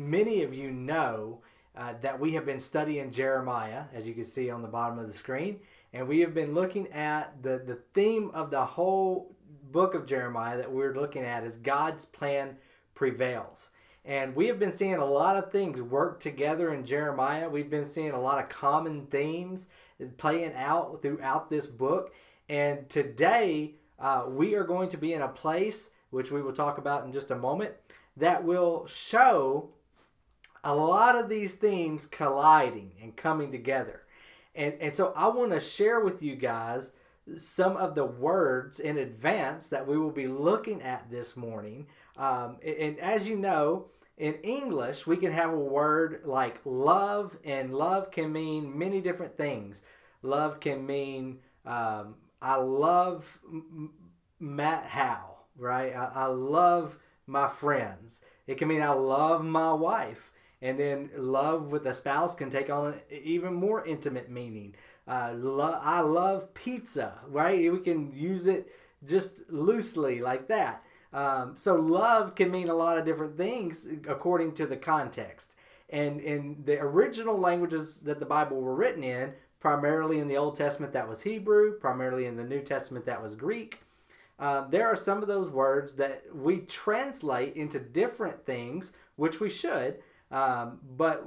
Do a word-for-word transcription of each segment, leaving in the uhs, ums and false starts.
many of you know uh, that we have been studying Jeremiah, as you can see on the bottom of the screen. And we have been looking at the, the theme of the whole book of Jeremiah that we're looking at is God's plan prevails. And we have been seeing a lot of things work together in Jeremiah. We've been seeing a lot of common themes playing out throughout this book. And today uh, we are going to be in a place, which we will talk about in just a moment, that will show a lot of these themes colliding and coming together. And, and so I want to share with you guys some of the words in advance that we will be looking at this morning. Um, and, and as you know, in English, we can have a word like love, and love can mean many different things. Love can mean, um, I love M- Matt Howe, right? I, I love my friends. It can mean I love my wife. And then love with a spouse can take on an even more intimate meaning. Uh, lo- I love pizza, right? We can use it just loosely like that. Um, so love can mean a lot of different things according to the context. And in the original languages that the Bible were written in, primarily in the Old Testament that was Hebrew, primarily in the New Testament that was Greek, uh, there are some of those words that we translate into different things, which we should. Um, but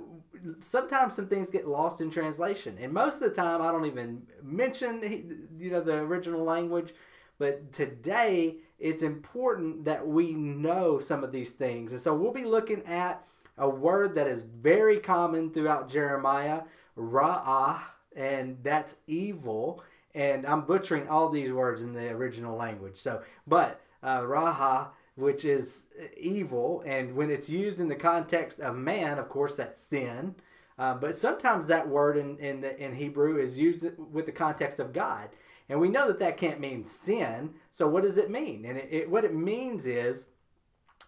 sometimes some things get lost in translation. And most of the time, I don't even mention, you know, the original language. But today, it's important that we know some of these things. And so we'll be looking at a word that is very common throughout Jeremiah, ra'ah, and that's evil. And I'm butchering all these words in the original language. So, but uh, ra'ah, which is evil, and when it's used in the context of man, of course, that's sin. Uh, but sometimes that word in in, the, in Hebrew is used with the context of God, and we know that that can't mean sin. So what does it mean? And it, it, what it means is,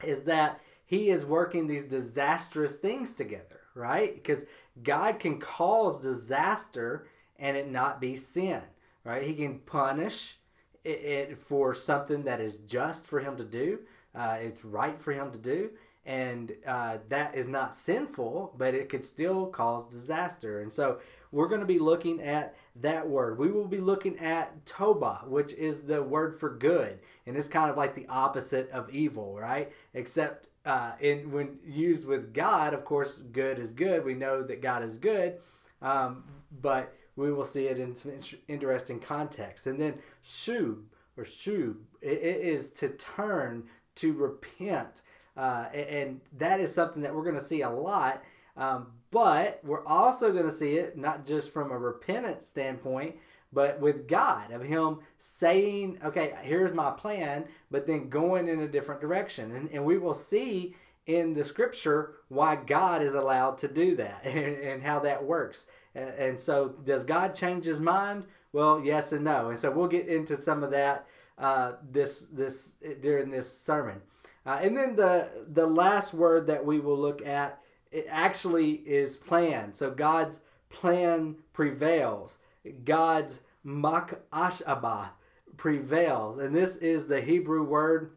is that He is working these disastrous things together, right? Because God can cause disaster and it not be sin, right? He can punish it, it for something that is just for Him to do. Uh, it's right for Him to do, and uh, that is not sinful, but it could still cause disaster. And so we're going to be looking at that word. We will be looking at Toba, which is the word for good, and it's kind of like the opposite of evil, right? Except uh, in when used with God, of course, good is good. We know that God is good, um, but we will see it in some interesting context. And then shub, or shub, it, it is to turn, to repent, uh, and that is something that we're going to see a lot, um, but we're also going to see it not just from a repentance standpoint, but with God, of Him saying, okay, here's my plan, but then going in a different direction, and, and we will see in the Scripture why God is allowed to do that, and, and how that works, and, and so does God change His mind? Well, yes and no, and so we'll get into some of that Uh, this this during this sermon, uh, and then the the last word that we will look at, it actually is plan. So God's plan prevails. God's makashaba prevails, and this is the Hebrew word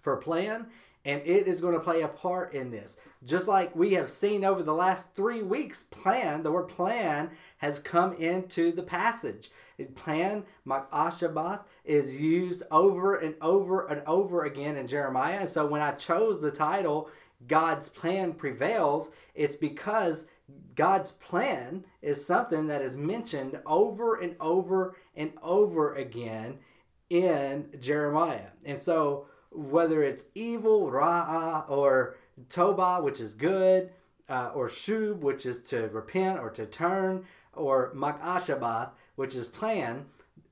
for plan, and it is going to play a part in this. Just like we have seen over the last three weeks, plan the word plan has come into the passage. Plan, makashabath, is used over and over and over again in Jeremiah. And so when I chose the title, God's Plan Prevails, it's because God's plan is something that is mentioned over and over and over again in Jeremiah. And so whether it's evil, ra'ah, or toba, which is good, uh, or shub, which is to repent or to turn, or makashabath, which is plan,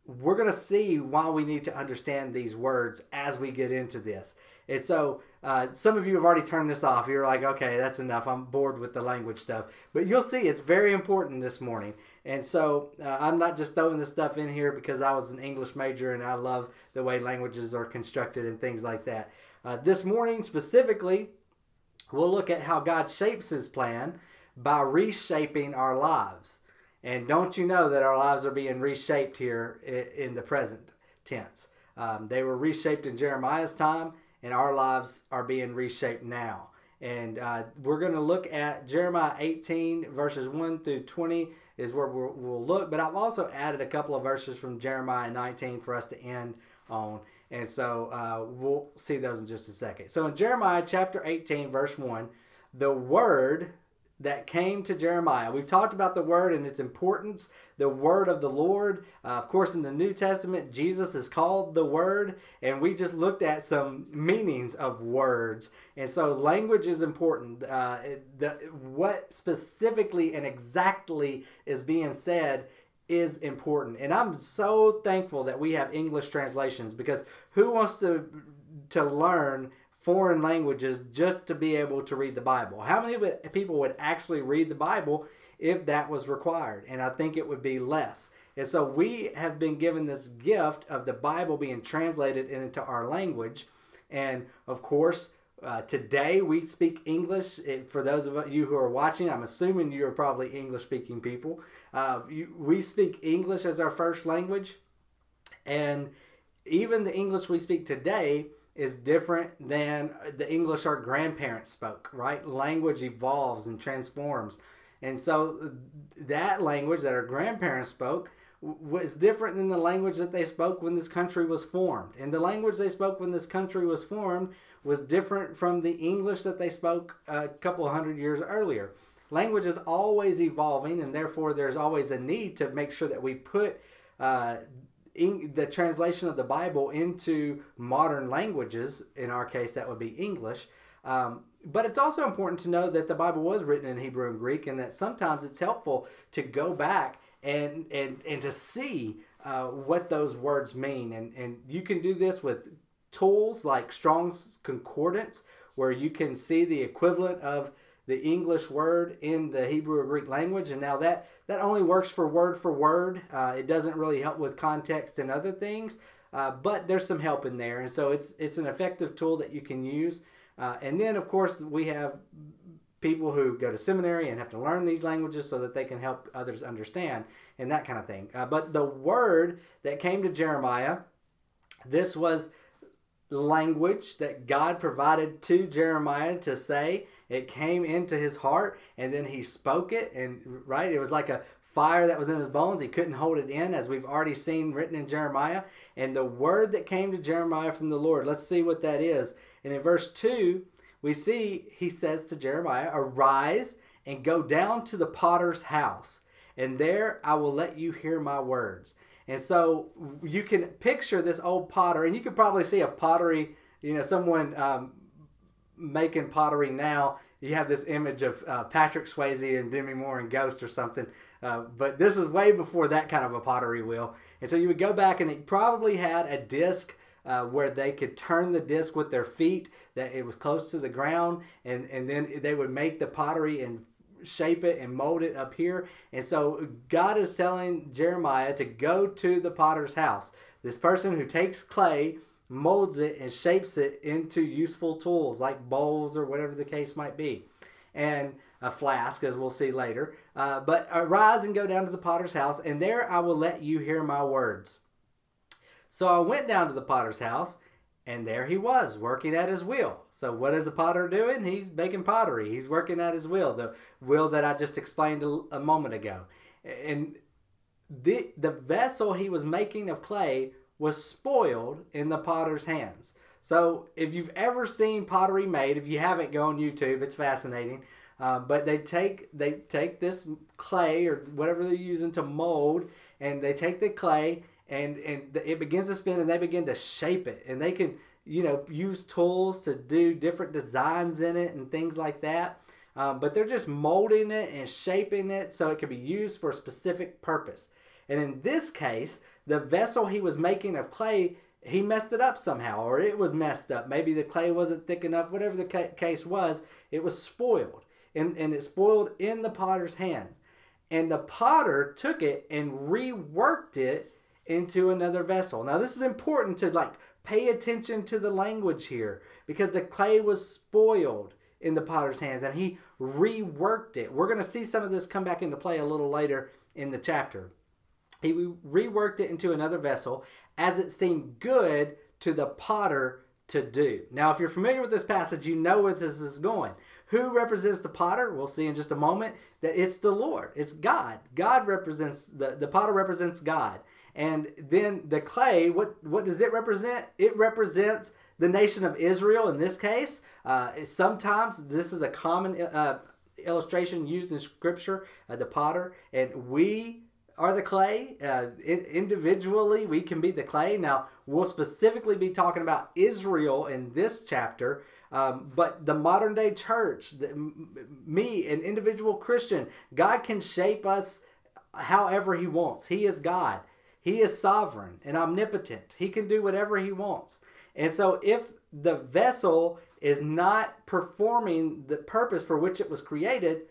we're going to see why we need to understand these words as we get into this. And so uh, some of you have already turned this off. You're like, okay, that's enough. I'm bored with the language stuff. But you'll see it's very important this morning. And so uh, I'm not just throwing this stuff in here because I was an English major and I love the way languages are constructed and things like that. Uh, this morning specifically, we'll look at how God shapes His plan by reshaping our lives. And don't you know that our lives are being reshaped here in the present tense? Um, they were reshaped in Jeremiah's time, and our lives are being reshaped now. And uh, we're going to look at Jeremiah eighteen, verses one through twenty is where we'll, we'll look. But I've also added a couple of verses from Jeremiah nineteen for us to end on. And so uh, we'll see those in just a second. So in Jeremiah chapter eighteen, verse one, the word that came to Jeremiah. We've talked about the word and its importance, the word of the Lord. Uh, of course, in the New Testament, Jesus is called the Word, and we just looked at some meanings of words. And so language is important. Uh, the, what specifically and exactly is being said is important. And I'm so thankful that we have English translations, because who wants to to learn foreign languages just to be able to read the Bible? How many people would actually read the Bible if that was required? And I think it would be less. And so we have been given this gift of the Bible being translated into our language. And of course, uh, today we speak English. It, for those of you who are watching, I'm assuming you're probably English-speaking people. Uh, you, we speak English as our first language. And even the English we speak today is different than the English our grandparents spoke, right? Language evolves and transforms. And so that language that our grandparents spoke was different than the language that they spoke when this country was formed. And the language they spoke when this country was formed was different from the English that they spoke a couple hundred years earlier. Language is always evolving, and therefore there's always a need to make sure that we put uh, In the translation of the Bible into modern languages. In our case, that would be English. Um, but it's also important to know that the Bible was written in Hebrew and Greek, and that sometimes it's helpful to go back and and, and to see uh, what those words mean. And, and you can do this with tools like Strong's Concordance, where you can see the equivalent of the English word in the Hebrew or Greek language. And now that that only works for word for word. Uh, it doesn't really help with context and other things, uh, but there's some help in there. And so it's it's an effective tool that you can use. Uh, and then, of course, we have people who go to seminary and have to learn these languages so that they can help others understand and that kind of thing. Uh, but the word that came to Jeremiah, this was language that God provided to Jeremiah to say. It came into his heart, and then he spoke it, and right, it was like a fire that was in his bones. He couldn't hold it in, as we've already seen written in Jeremiah. And the word that came to Jeremiah from the Lord, let's see what that is. And in verse two, we see he says to Jeremiah, "Arise and go down to the potter's house, and there I will let you hear my words." And so you can picture this old potter, and you could probably see a pottery, you know, someone um, making pottery now. You have this image of uh, Patrick Swayze and Demi Moore and Ghost or something. Uh, but this was way before that kind of a pottery wheel. And so you would go back, and it probably had a disc uh, where they could turn the disc with their feet, that it was close to the ground, and, and then they would make the pottery and shape it and mold it up here. And so God is telling Jeremiah to go to the potter's house. This person who takes clay, molds it, and shapes it into useful tools like bowls or whatever the case might be, and a flask, as we'll see later. Uh, but arise and go down to the potter's house, and there I will let you hear my words. So I went down to the potter's house, and there he was, working at his wheel. So what is a potter doing? He's making pottery. He's working at his wheel, the wheel that I just explained a, a moment ago. And the the vessel he was making of clay was spoiled in the potter's hands. So if you've ever seen pottery made, if you haven't, go on YouTube, it's fascinating. Uh, but they take they take this clay or whatever they're using to mold, and they take the clay, and, and it begins to spin, and they begin to shape it. And they can, you know, use tools to do different designs in it and things like that. Um, but they're just molding it and shaping it so it can be used for a specific purpose. And in this case, the vessel he was making of clay, he messed it up somehow, or it was messed up. Maybe the clay wasn't thick enough. Whatever the ca- case was, it was spoiled, and, and it spoiled in the potter's hand. And the potter took it and reworked it into another vessel. Now, this is important to like pay attention to the language here, because the clay was spoiled in the potter's hands, and he reworked it. We're going to see some of this come back into play a little later in the chapter. He reworked it into another vessel, as it seemed good to the potter to do. Now, if you're familiar with this passage, you know where this is going. Who represents the potter? We'll see in just a moment that it's the Lord. It's God. God represents, the, the potter represents God. And then the clay, what, what does it represent? It represents the nation of Israel in this case. Uh, sometimes this is a common uh, illustration used in Scripture, uh, the potter. And we are the clay. Uh, in, individually, we can be the clay. Now, we'll specifically be talking about Israel in this chapter. Um, but the modern day church, the, me, an individual Christian, God can shape us however he wants. He is God. He is sovereign and omnipotent. He can do whatever he wants. And so if the vessel is not performing the purpose for which it was created,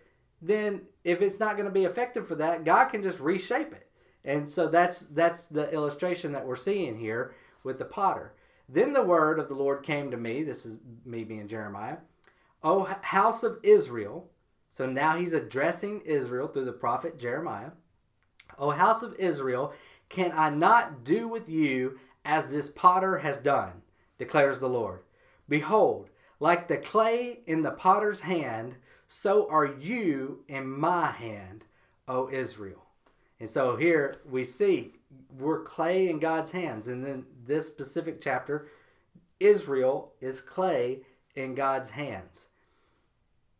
then if it's not going to be effective for that, God can just reshape it. And so that's that's the illustration that we're seeing here with the potter. Then the word of the Lord came to me. This is me being Jeremiah. O house of Israel. So now he's addressing Israel through the prophet Jeremiah. O house of Israel, can I not do with you as this potter has done, declares the Lord. Behold, like the clay in the potter's hand, so are you in my hand, O Israel. And so here we see we're clay in God's hands. And then this specific chapter, Israel is clay in God's hands.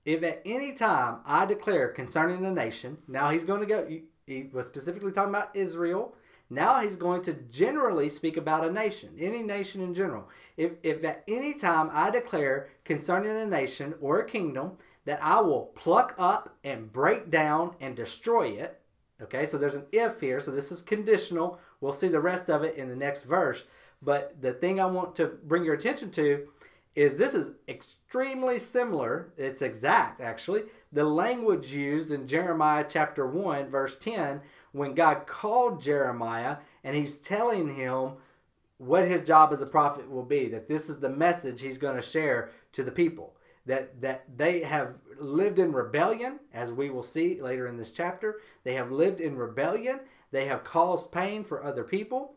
If at any time I declare concerning the nation, now he's going to go, he was specifically talking about Israel. Now he's going to generally speak about a nation, any nation in general. If, if at any time I declare concerning a nation or a kingdom that I will pluck up and break down and destroy it. Okay, so there's an if here, so this is conditional. We'll see the rest of it in the next verse. But the thing I want to bring your attention to is this is extremely similar. It's exact, actually. The language used in Jeremiah chapter one, verse ten, when God called Jeremiah and he's telling him what his job as a prophet will be, that this is the message he's going to share to the people, that, that they have lived in rebellion, as we will see later in this chapter. They have lived in rebellion. They have caused pain for other people.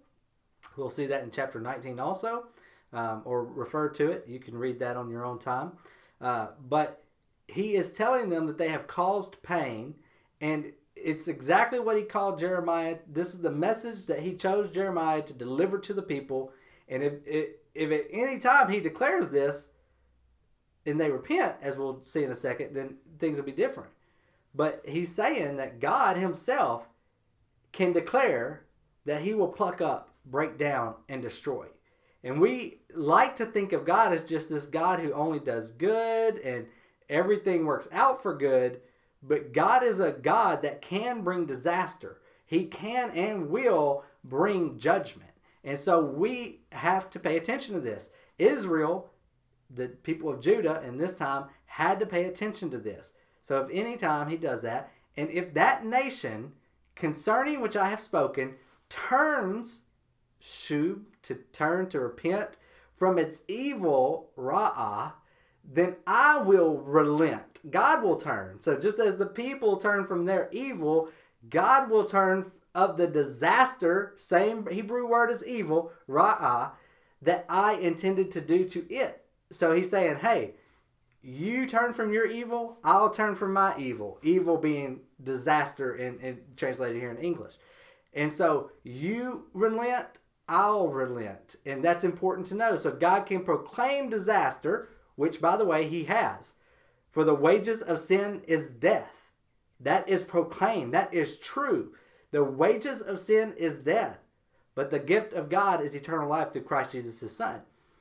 We'll see that in chapter nineteen also, um, or refer to it. You can read that on your own time. Uh, but he is telling them that they have caused pain, and it's exactly what he called Jeremiah. This is the message that he chose Jeremiah to deliver to the people. And if, if, if at any time he declares this and they repent, as we'll see in a second, then things will be different. But he's saying that God himself can declare that he will pluck up, break down, and destroy. And we like to think of God as just this God who only does good and everything works out for good. But God is a God that can bring disaster. He can and will bring judgment. And so we have to pay attention to this. Israel, the people of Judah in this time, had to pay attention to this. So if any time he does that, and if that nation concerning which I have spoken turns, shub, to turn, to repent from its evil, ra'ah, then I will relent. God will turn. So just as the people turn from their evil, God will turn of the disaster, same Hebrew word as evil, ra'ah, that I intended to do to it. So he's saying, hey, you turn from your evil, I'll turn from my evil. Evil being disaster in, in translated here in English. And so you relent, I'll relent. And that's important to know. So God can proclaim disaster, which, by the way, he has. For the wages of sin is death. That is proclaimed. That is true. The wages of sin is death. But the gift of God is eternal life through Christ Jesus, his son.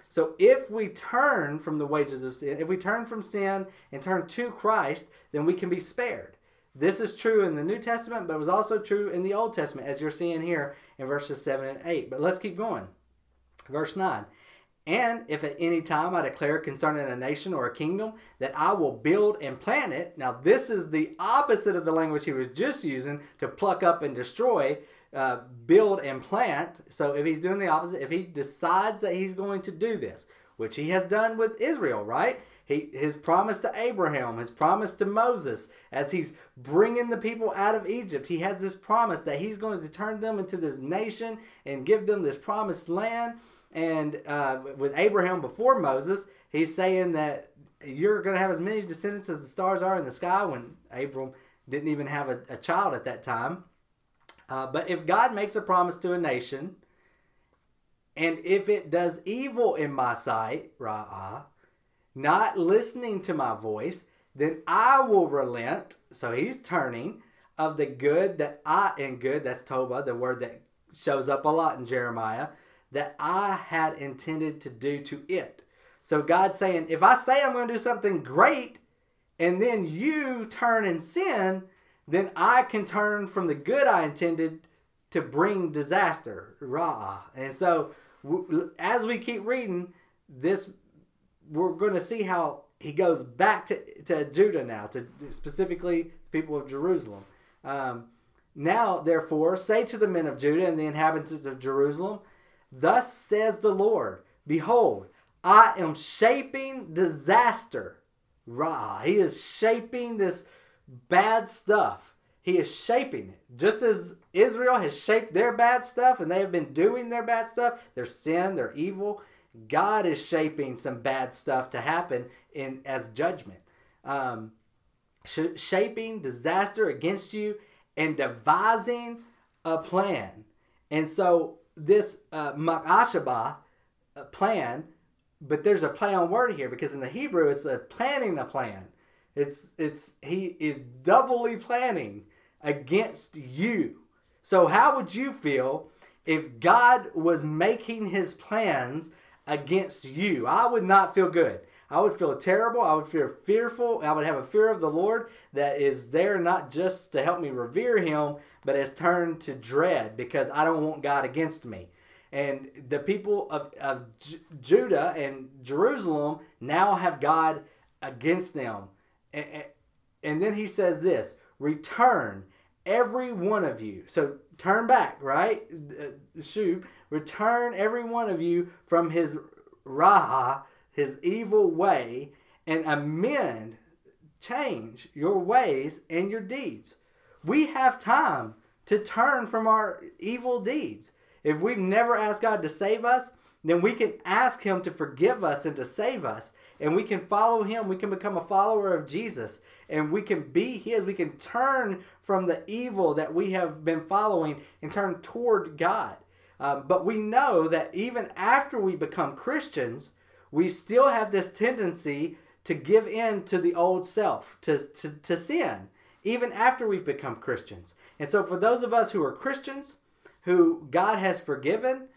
So if we turn from the wages of sin, if we turn from sin and turn to Christ, then we can be spared. This is true in the New Testament, but it was also true in the Old Testament, as you're seeing here in verses seven and eight. But let's keep going. Verse nine. And if at any time I declare concerning a nation or a kingdom that I will build and plant it. Now, this is the opposite of the language he was just using to pluck up and destroy, uh, build and plant. So if he's doing the opposite, if he decides that he's going to do this, which he has done with Israel, right? He, his promise to Abraham, his promise to Moses, as he's bringing the people out of Egypt, he has this promise that he's going to turn them into this nation and give them this promised land. And uh, with Abraham before Moses, he's saying that you're going to have as many descendants as the stars are in the sky, when Abram didn't even have a, a child at that time. Uh, but if God makes a promise to a nation, and if it does evil in my sight, Ra'ah, not listening to my voice, then I will relent. So he's turning of the good that I, and good, that's Toba, the word that shows up a lot in Jeremiah, that I had intended to do to it. So God's saying, if I say I'm going to do something great, and then you turn and sin, then I can turn from the good I intended to bring disaster, Ra'ah. And so as we keep reading this, we're going to see how he goes back to, to Judah now, to specifically the people of Jerusalem. Um, now, therefore, say to the men of Judah and the inhabitants of Jerusalem, thus says the Lord, behold, I am shaping disaster. Ra. He is shaping this bad stuff. He is shaping it. Just as Israel has shaped their bad stuff and they have been doing their bad stuff, their sin, their evil, God is shaping some bad stuff to happen in as judgment. Um, sh- shaping disaster against you and devising a plan. And so this uh, Ma'ashabah plan, but there's a play on word here, because in the Hebrew it's a planning the plan. It's it's he is doubly planning against you. So how would you feel if God was making his plans against you? I would not feel good. I would feel terrible. I would feel fearful. I would have a fear of the Lord that is there not just to help me revere him, but has turned to dread because I don't want God against me. And the people of, of J- Judah and Jerusalem now have God against them. And, and, and then he says this, return every one of you. So turn back, right? Uh, Shub, return every one of you from his Ra'ah, his evil way, and amend, change your ways and your deeds. We have time to turn from our evil deeds. If we've never asked God to save us, then we can ask him to forgive us and to save us. And we can follow him. We can become a follower of Jesus. And we can be his. We can turn from the evil that we have been following and turn toward God. Uh, but we know that even after we become Christians, we still have this tendency to give in to the old self, to, to, to sin, even after we've become Christians. And so for those of us who are Christians, who God has forgiven,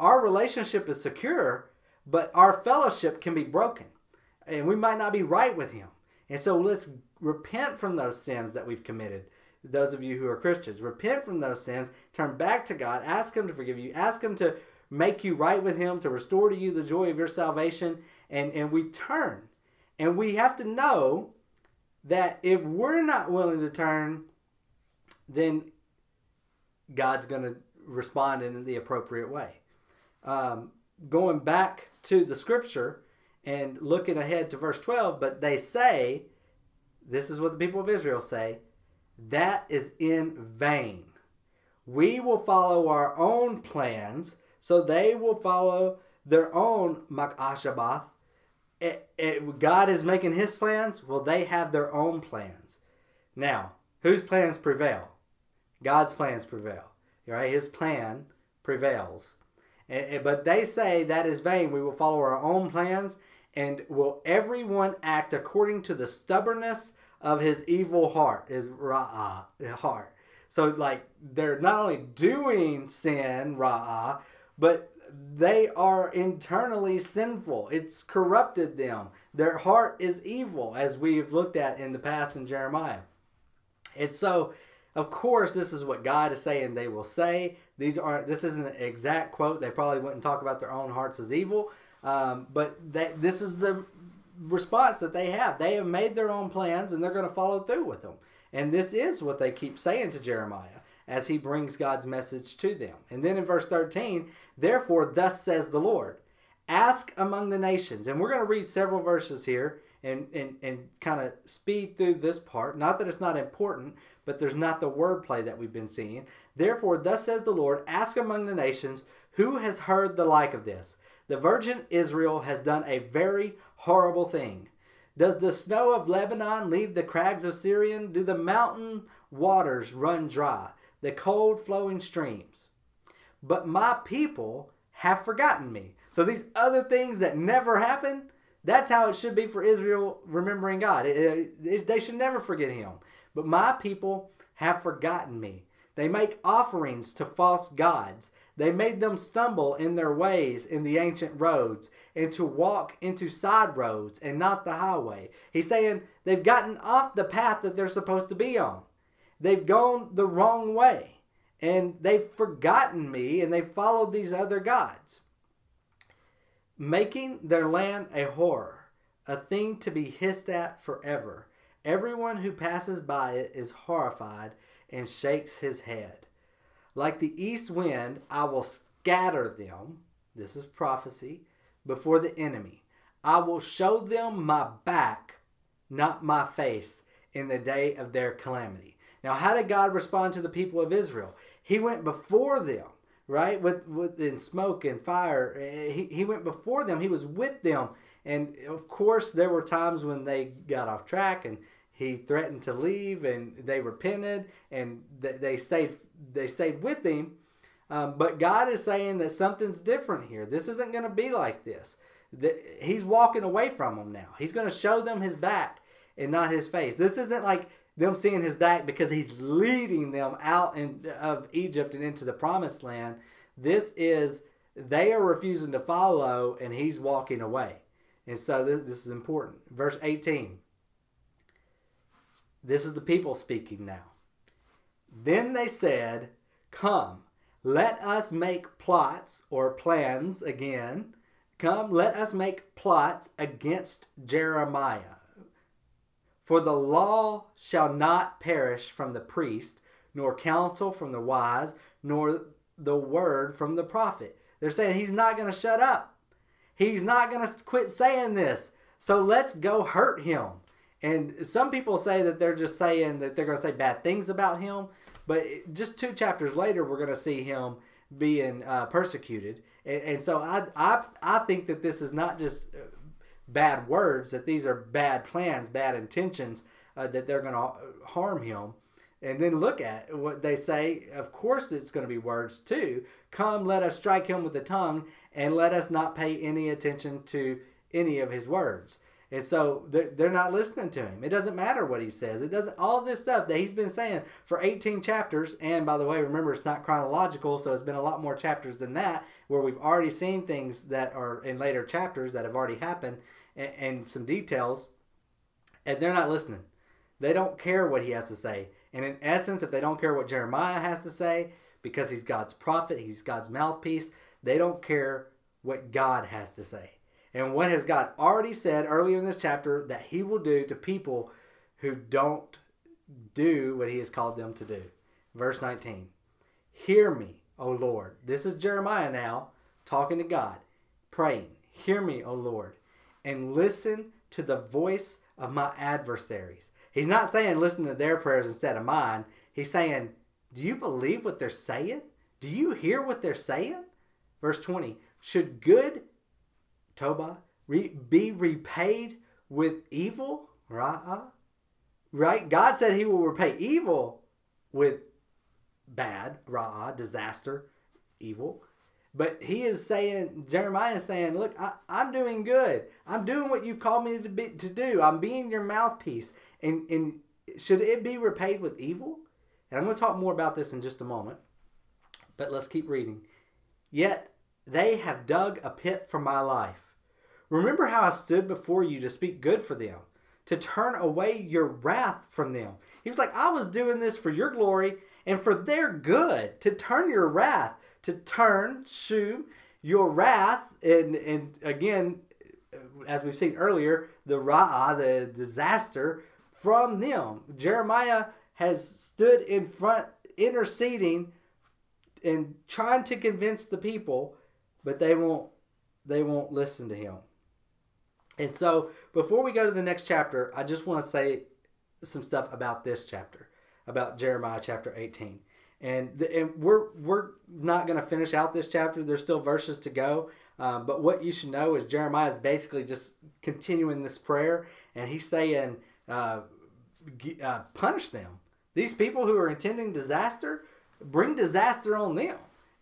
our relationship is secure, but our fellowship can be broken, and we might not be right with him. And so let's repent from those sins that we've committed. Those of you who are Christians, repent from those sins, turn back to God, ask him to forgive you, ask him to make you right with him, to restore to you the joy of your salvation, and, and we turn. And we have to know that if we're not willing to turn, then God's going to respond in the appropriate way. Um, going back to the scripture and looking ahead to verse twelve, but they say, this is what the people of Israel say, that is in vain. We will follow our own plans, so they will follow their own Ma'ashabah. It, it, God is making his plans, well, they have their own plans. Now, whose plans prevail? God's plans prevail, right? His plan prevails. But they say that is vain. We will follow our own plans, and will everyone act according to the stubbornness of his evil heart, his Ra'ah heart. So, like, they're not only doing sin, Ra'ah, but they are internally sinful. It's corrupted them. Their heart is evil, as we've looked at in the past in Jeremiah. And so, of course, this is what God is saying they will say. These aren't. This isn't an exact quote. They probably wouldn't talk about their own hearts as evil. Um, but that, this is the response that they have. They have made their own plans, and they're going to follow through with them. And this is what they keep saying to Jeremiah as he brings God's message to them. And then in verse thirteen, therefore, thus says the Lord, ask among the nations. And we're going to read several verses here and, and, and kind of speed through this part. Not that it's not important, but there's not the wordplay that we've been seeing. Therefore, thus says the Lord, ask among the nations, who has heard the like of this? The virgin Israel has done a very horrible thing. Does the snow of Lebanon leave the crags of Syrian? Do the mountain waters run dry, the cold flowing streams? But my people have forgotten me. So these other things that never happened, that's how it should be for Israel remembering God. It, it, it, they should never forget him. But my people have forgotten me. They make offerings to false gods. They made them stumble in their ways in the ancient roads, and to walk into side roads and not the highway. He's saying they've gotten off the path that they're supposed to be on. They've gone the wrong way, and they've forgotten me, and they've followed these other gods. Making their land a horror, a thing to be hissed at forever. Everyone who passes by it is horrified and shakes his head. Like the east wind, I will scatter them, this is prophecy, before the enemy. I will show them my back, not my face, in the day of their calamity. Now, how did God respond to the people of Israel? He went before them, right? With, with in smoke and fire. He, he went before them. He was with them. And, of course, there were times when they got off track and he threatened to leave, and they repented, and they stayed, they stayed with him. Um, but God is saying that something's different here. This isn't going to be like this. The, he's walking away from them now. He's going to show them his back and not his face. This isn't like them seeing his back because he's leading them out in, of Egypt and into the promised land. This is, they are refusing to follow, and he's walking away. And so this, this is important. Verse eighteen. This is the people speaking now. Then they said, come, let us make plots or plans again. Come, let us make plots against Jeremiah. For the law shall not perish from the priest, nor counsel from the wise, nor the word from the prophet. They're saying he's not going to shut up. He's not going to quit saying this. So let's go hurt him. And some people say that they're just saying that they're going to say bad things about him. But just two chapters later, we're going to see him being uh, persecuted. And, and so I, I I think that this is not just bad words, that these are bad plans, bad intentions, uh, that they're going to harm him. And then look at what they say. Of course, it's going to be words too. Come, let us strike him with the tongue, and let us not pay any attention to any of his words. And so they're not listening to him. It doesn't matter what he says. It doesn't. All this stuff that he's been saying for eighteen chapters, and by the way, remember it's not chronological, so it's been a lot more chapters than that, where we've already seen things that are in later chapters that have already happened, and, and some details, and they're not listening. They don't care what he has to say. And in essence, if they don't care what Jeremiah has to say, because he's God's prophet, he's God's mouthpiece, they don't care what God has to say. And what has God already said earlier in this chapter that he will do to people who don't do what he has called them to do? Verse nineteen, hear me, O Lord. This is Jeremiah now talking to God, praying, hear me, O Lord, and listen to the voice of my adversaries. He's not saying listen to their prayers instead of mine. He's saying, do you believe what they're saying? Do you hear what they're saying? Verse twenty, should good Toba, re, be repaid with evil, Ra'ah, right? God said he will repay evil with bad, Ra'ah, disaster, evil. But he is saying, Jeremiah is saying, look, I, I'm doing good. I'm doing what you've called me to, be, to do. I'm being your mouthpiece. And, and should it be repaid with evil? And I'm going to talk more about this in just a moment. But let's keep reading. Yet they have dug a pit for my life. Remember how I stood before you to speak good for them, to turn away your wrath from them. He was like, I was doing this for your glory and for their good, to turn your wrath, to turn, shoo, your wrath. And, and again, as we've seen earlier, the Ra'ah, the disaster, from them. Jeremiah has stood in front, interceding and trying to convince the people, but they won't. They won't listen to him. And so before we go to the next chapter, I just want to say some stuff about this chapter, about Jeremiah chapter eighteen. And, the, and we're we're not going to finish out this chapter. There's still verses to go. Um, but what you should know is Jeremiah is basically just continuing this prayer, and he's saying, uh, uh, punish them. These people who are intending disaster, bring disaster on them.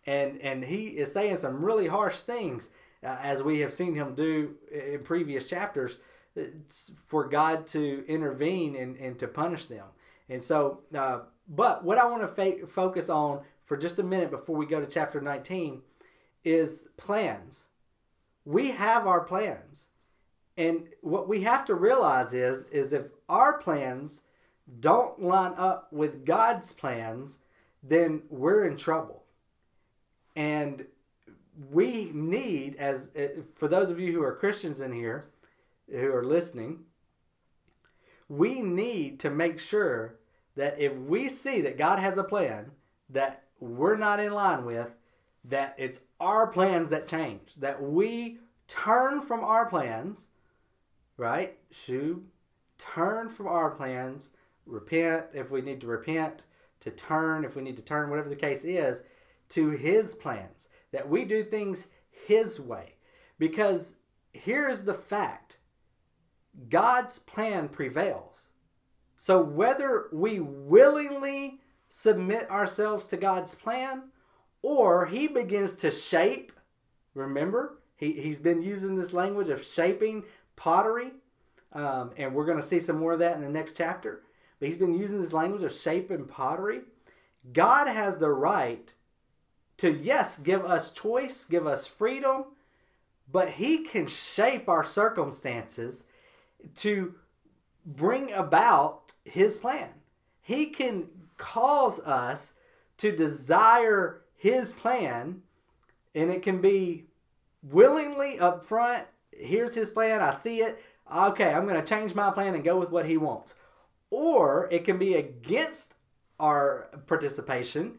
And and he is saying some really harsh things, uh, as we have seen him do in previous chapters, for God to intervene and, and to punish them. And so, uh, but what I want to fa- focus on for just a minute before we go to chapter nineteen is plans. We have our plans. And what we have to realize is, is if our plans don't line up with God's plans, then we're in trouble. And we need, as for those of you who are Christians in here, who are listening, we need to make sure that if we see that God has a plan that we're not in line with, that it's our plans that change, that we turn from our plans, right? Shoo, turn from our plans, repent if we need to repent, to turn if we need to turn, whatever the case is, to his plans, that we do things his way. Because here's the fact, God's plan prevails. So whether we willingly submit ourselves to God's plan or he begins to shape, remember, he, he's been using this language of shaping pottery, um, and we're going to see some more of that in the next chapter, but he's been using this language of shaping pottery. God has the right to, yes, give us choice, give us freedom, but he can shape our circumstances to bring about his plan. He can cause us to desire his plan, and it can be willingly up front. Here's his plan. I see it. Okay, I'm going to change my plan and go with what he wants. Or it can be against our participation,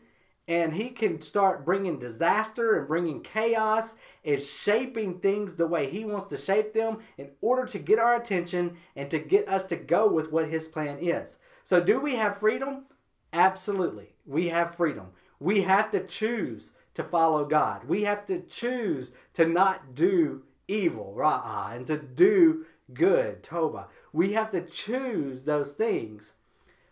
and he can start bringing disaster and bringing chaos and shaping things the way he wants to shape them in order to get our attention and to get us to go with what his plan is. So do we have freedom? Absolutely. We have freedom. We have to choose to follow God. We have to choose to not do evil, ra'ah, and to do good, tobah. We have to choose those things.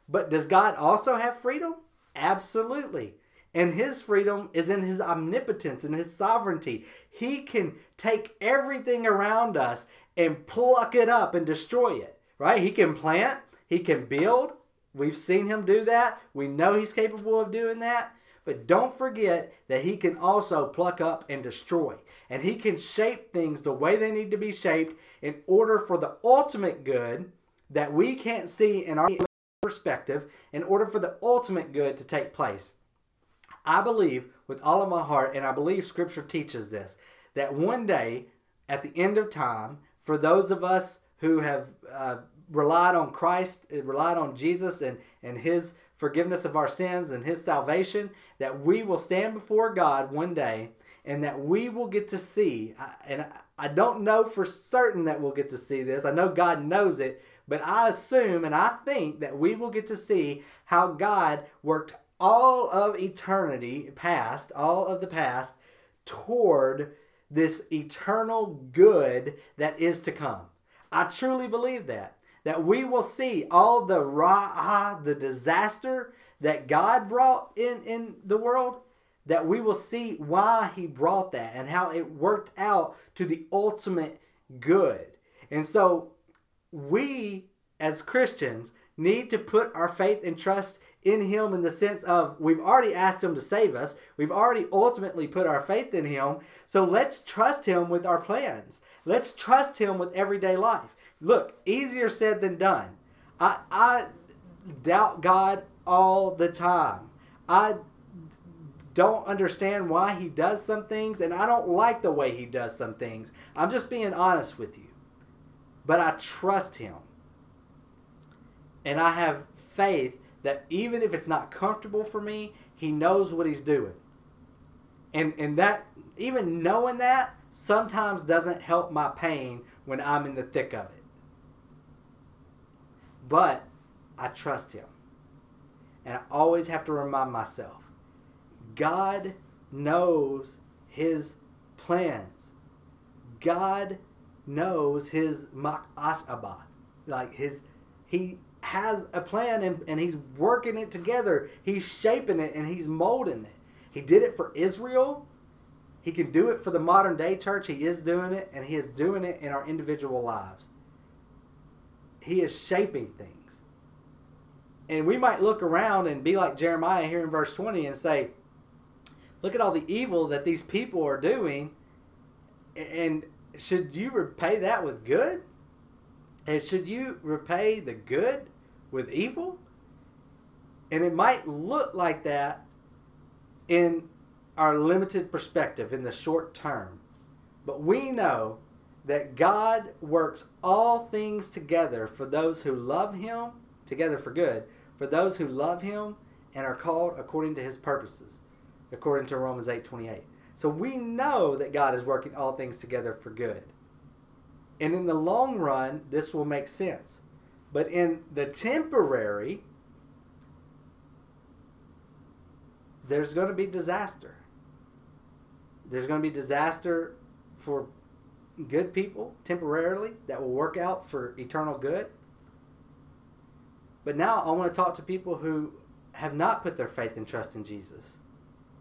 But does God also have freedom? Absolutely. And his freedom is in his omnipotence and his sovereignty. He can take everything around us and pluck it up and destroy it, right? He can plant. He can build. We've seen him do that. We know he's capable of doing that. But don't forget that he can also pluck up and destroy. And he can shape things the way they need to be shaped in order for the ultimate good that we can't see in our perspective, in order for the ultimate good to take place. I believe with all of my heart, and I believe Scripture teaches this, that one day, at the end of time, for those of us who have uh, relied on Christ, relied on Jesus and, and his forgiveness of our sins and his salvation, that we will stand before God one day and that we will get to see, and I don't know for certain that we'll get to see this. I know God knows it, but I assume and I think that we will get to see how God worked all of eternity past, all of the past, toward this eternal good that is to come. I truly believe that, that we will see all the ra'ah, the disaster that God brought in, in the world, that we will see why he brought that and how it worked out to the ultimate good. And so we, as Christians, need to put our faith and trust in him, in the sense of we've already asked him to save us. We've already ultimately put our faith in him. So let's trust him with our plans. Let's trust him with everyday life. Look, easier said than done. I, I doubt God all the time. I don't understand why he does some things, and I don't like the way he does some things. I'm just being honest with you. But I trust him. And I have faith that even if it's not comfortable for me, he knows what he's doing. And and that, even knowing that, sometimes doesn't help my pain when I'm in the thick of it. But I trust him. And I always have to remind myself, God knows his plans. God knows his ma'ataba, like his, he has a plan, and, and he's working it together. He's shaping it and he's molding it. He did it for Israel. He can do it for the modern day church. He is doing it, and he is doing it in our individual lives. He is shaping things. And we might look around and be like Jeremiah here in verse twenty and say, look at all the evil that these people are doing, and should you repay that with good? And should you repay the good with evil? And it might look like that in our limited perspective in the short term. But we know that God works all things together for those who love him, together for good, for those who love him and are called according to his purposes, according to Romans eight twenty-eight. So we know that God is working all things together for good. And in the long run, this will make sense. But in the temporary, there's going to be disaster. There's going to be disaster for good people temporarily that will work out for eternal good. But now I want to talk to people who have not put their faith and trust in Jesus.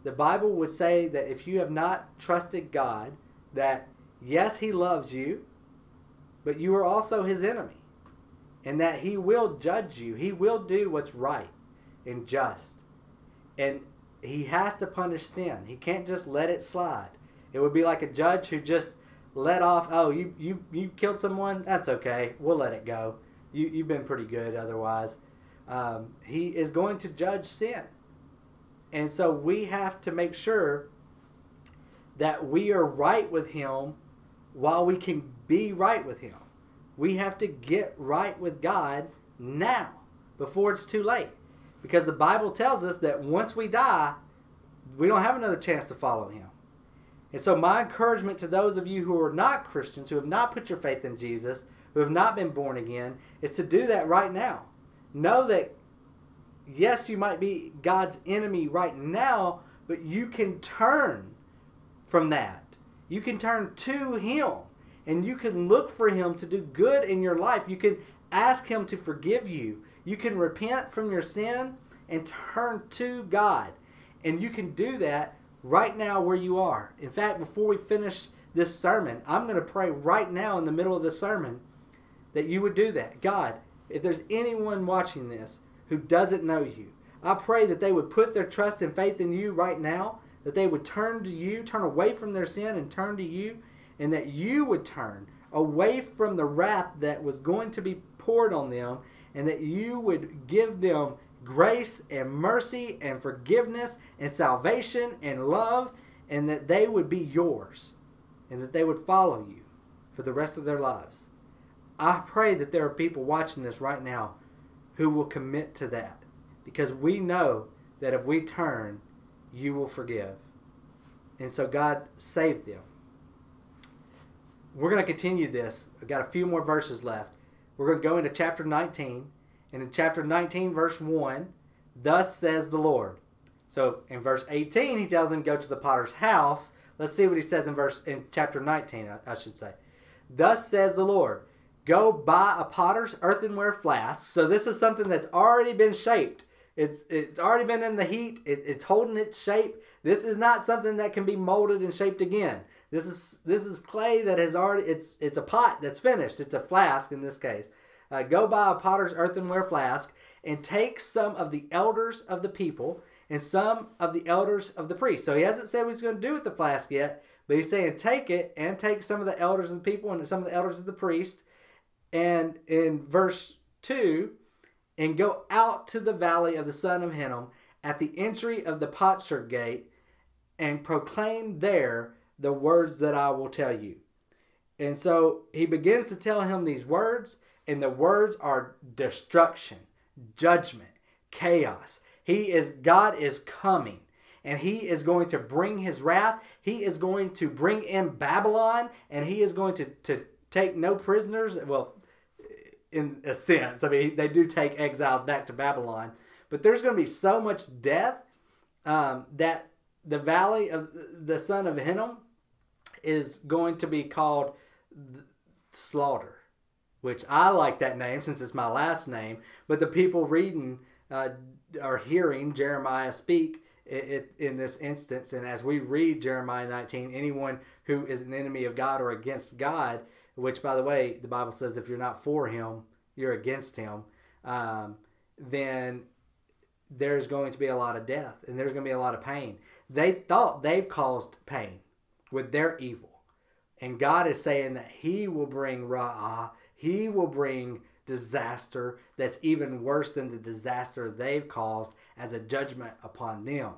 The Bible would say that if you have not trusted God, that yes, he loves you, but you are also his enemy, and that he will judge you. He will do what's right and just, and he has to punish sin. He can't just let it slide. It would be like a judge who just let off, oh, you you, you killed someone? That's okay. We'll let it go. You, you've been pretty good otherwise. Um, he is going to judge sin. And so we have to make sure that we are right with him while we can be right with him. We have to get right with God now before it's too late. Because the Bible tells us that once we die, we don't have another chance to follow him. And so my encouragement to those of you who are not Christians, who have not put your faith in Jesus, who have not been born again, is to do that right now. Know that, yes, you might be God's enemy right now, but you can turn from that. You can turn to him, and you can look for him to do good in your life. You can ask him to forgive you. You can repent from your sin and turn to God. And you can do that right now where you are. In fact, before we finish this sermon, I'm going to pray right now in the middle of the sermon that you would do that. God, if there's anyone watching this who doesn't know you, I pray that they would put their trust and faith in you right now, that they would turn to you, turn away from their sin and turn to you, and that you would turn away from the wrath that was going to be poured on them, and that you would give them grace and mercy and forgiveness and salvation and love, and that they would be yours, and that they would follow you for the rest of their lives. I pray that there are people watching this right now who will commit to that, because we know that if we turn, you will forgive. And so God saved them. We're going to continue this. I've got a few more verses left. We're going to go into chapter nineteen, and in chapter nineteen, verse one, thus says the Lord. So in verse eighteen, he tells him, go to the potter's house. Let's see what he says in verse in chapter nineteen, I, I should say. Thus says the Lord, go buy a potter's earthenware flask. So this is something that's already been shaped. It's it's already been in the heat. It, it's holding its shape. This is not something that can be molded and shaped again. This is this is clay that has already, it's it's a pot that's finished. It's a flask in this case. Uh, go buy a potter's earthenware flask and take some of the elders of the people and some of the elders of the priests. So he hasn't said what he's going to do with the flask yet, but he's saying take it and take some of the elders of the people and some of the elders of the priests. And in verse two, and go out to the valley of the son of Hinnom at the entry of the potsherd gate and proclaim there the words that I will tell you. And so he begins to tell him these words, and the words are destruction, judgment, chaos. He is, God is coming, and he is going to bring his wrath. He is going to bring in Babylon, and he is going to, to take no prisoners. Well, in a sense, I mean, they do take exiles back to Babylon, but there's going to be so much death um, that the valley of the son of Hinnom is going to be called Slaughter, which I like that name since it's my last name. But the people reading uh, or hearing Jeremiah speak it, it, in this instance, and as we read Jeremiah nineteen, anyone who is an enemy of God or against God, which, by the way, the Bible says if you're not for him, you're against him, um, then there's going to be a lot of death and there's going to be a lot of pain. They thought they've caused pain with their evil. And God is saying that he will bring Ra'ah, he will bring disaster that's even worse than the disaster they've caused as a judgment upon them.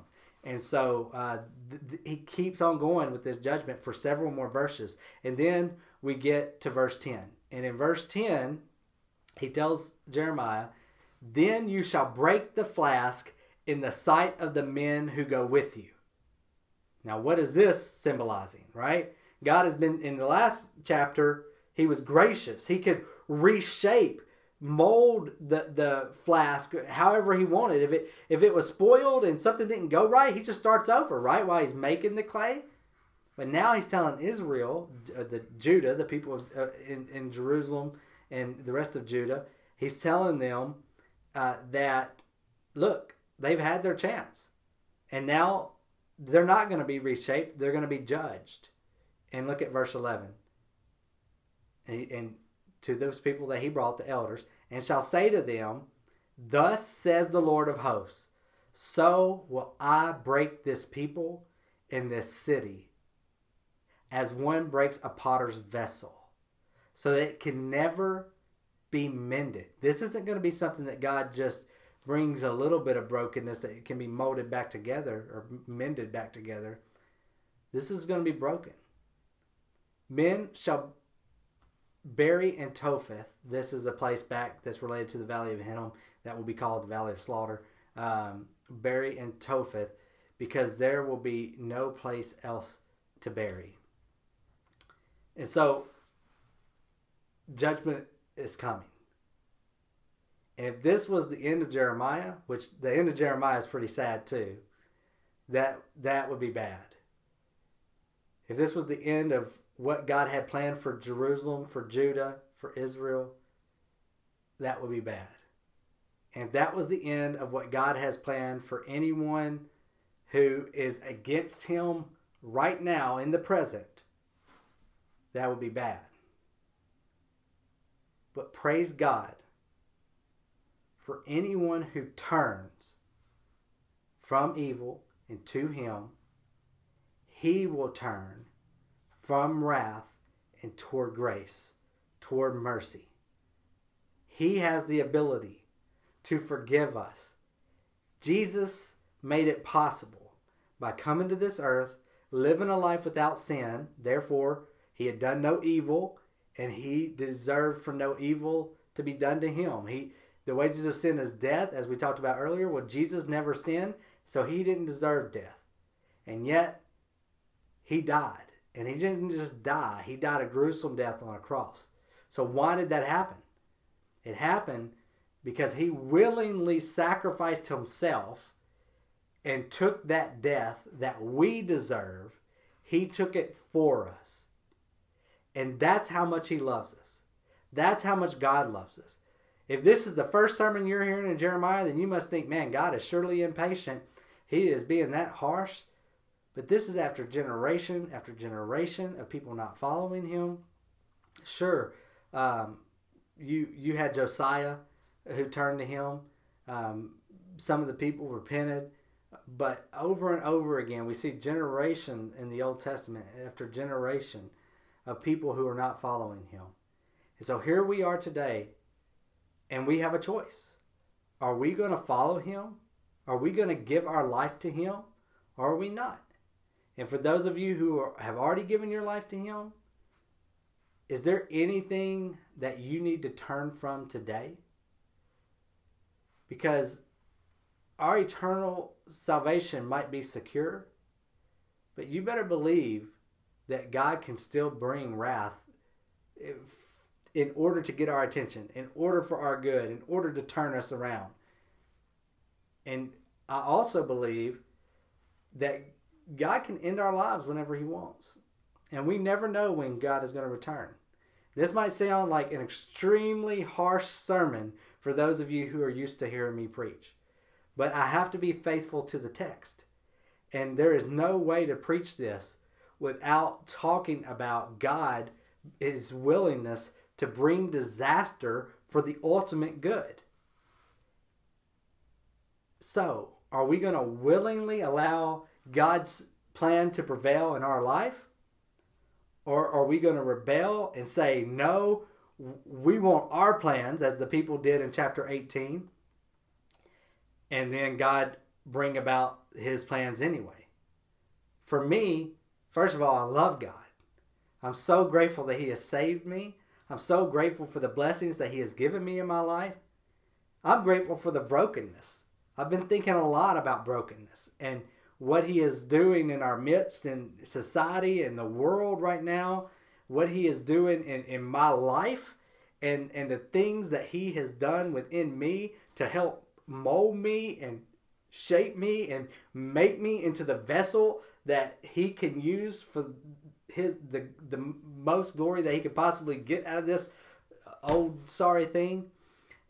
And so uh, th- th- he keeps on going with this judgment for several more verses. And then we get to verse ten. And in verse ten, he tells Jeremiah, "Then you shall break the flask in the sight of the men who go with you." Now, what is this symbolizing, right? God has been, in the last chapter, he was gracious. He could reshape, mold the, the flask however he wanted. If it if it was spoiled and something didn't go right, he just starts over, right, while he's making the clay. But now he's telling Israel, the Judah, the people in, in Jerusalem and the rest of Judah, he's telling them uh, that, look, they've had their chance. And now they're not going to be reshaped. They're going to be judged. And look at verse eleven. And, and to those people that he brought, the elders, "and shall say to them, thus says the Lord of hosts, so will I break this people in this city as one breaks a potter's vessel, so that it can never be mended." This isn't going to be something that God just brings a little bit of brokenness that it can be molded back together or mended back together. This is going to be broken. "Men shall bury in Topheth." This is a place back that's related to the Valley of Hinnom that will be called the Valley of Slaughter. Um, bury in Topheth, because there will be no place else to bury. And so judgment is coming. And if this was the end of Jeremiah, which the end of Jeremiah is pretty sad too, that that would be bad. If this was the end of what God had planned for Jerusalem, for Judah, for Israel, that would be bad. And if that was the end of what God has planned for anyone who is against him right now in the present, that would be bad. But praise God for anyone who turns from evil and to him. He will turn from wrath and toward grace, toward mercy. He has the ability to forgive us. Jesus made it possible by coming to this earth, living a life without sin. Therefore, he had done no evil, and he deserved for no evil to be done to him. He, the wages of sin is death, as we talked about earlier. Well, Jesus never sinned, so he didn't deserve death. And yet, he died. And he didn't just die. He died a gruesome death on a cross. So why did that happen? It happened because he willingly sacrificed himself and took that death that we deserve. He took it for us. And that's how much he loves us. That's how much God loves us. If this is the first sermon you're hearing in Jeremiah, then you must think, man, God is surely impatient. He is being that harsh. But this is after generation after generation of people not following him. Sure, um, you you had Josiah who turned to him. Um, some of the people repented. But over and over again, we see generation in the Old Testament after generation of people who are not following him. And so here we are today, and we have a choice. Are we going to follow him? Are we going to give our life to him? Or are we not? And for those of you who are, have already given your life to him, is there anything that you need to turn from today? Because our eternal salvation might be secure, but you better believe that God can still bring wrath in order to get our attention, in order for our good, in order to turn us around. And I also believe that God can end our lives whenever he wants. And we never know when God is going to return. This might sound like an extremely harsh sermon for those of you who are used to hearing me preach. But I have to be faithful to the text. And there is no way to preach this without talking about God, his willingness to bring disaster for the ultimate good. So, are we going to willingly allow God's plan to prevail in our life? Or are we going to rebel and say, no, we want our plans, as the people did in chapter eighteen, and then God bring about his plans anyway? For me, first of all, I love God. I'm so grateful that he has saved me. I'm so grateful for the blessings that he has given me in my life. I'm grateful for the brokenness. I've been thinking a lot about brokenness and what he is doing in our midst, in society, in the world right now, what he is doing in, in my life, and, and the things that he has done within me to help mold me and shape me and make me into the vessel that he can use for his the, the most glory that he could possibly get out of this old sorry thing.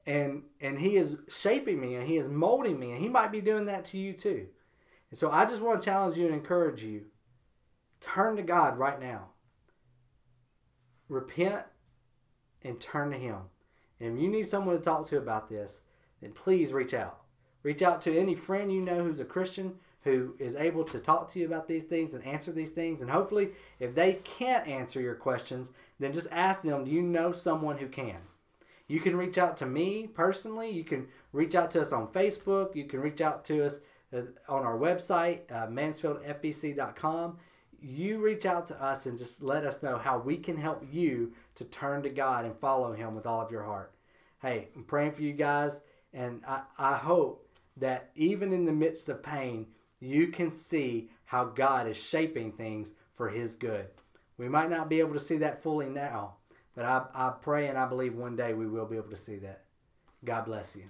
And, and he is shaping me and he is molding me, and he might be doing that to you too. And so I just want to challenge you and encourage you. Turn to God right now. Repent and turn to him. And if you need someone to talk to about this, then please reach out. Reach out to any friend you know who's a Christian who is able to talk to you about these things and answer these things. And hopefully, if they can't answer your questions, then just ask them, do you know someone who can? You can reach out to me personally. You can reach out to us on Facebook. You can reach out to us on our website, uh, mansfield f b c dot com. You reach out to us and just let us know how we can help you to turn to God and follow him with all of your heart. Hey, I'm praying for you guys, and I, I hope that even in the midst of pain, you can see how God is shaping things for his good. We might not be able to see that fully now, but I, I pray and I believe one day we will be able to see that. God bless you.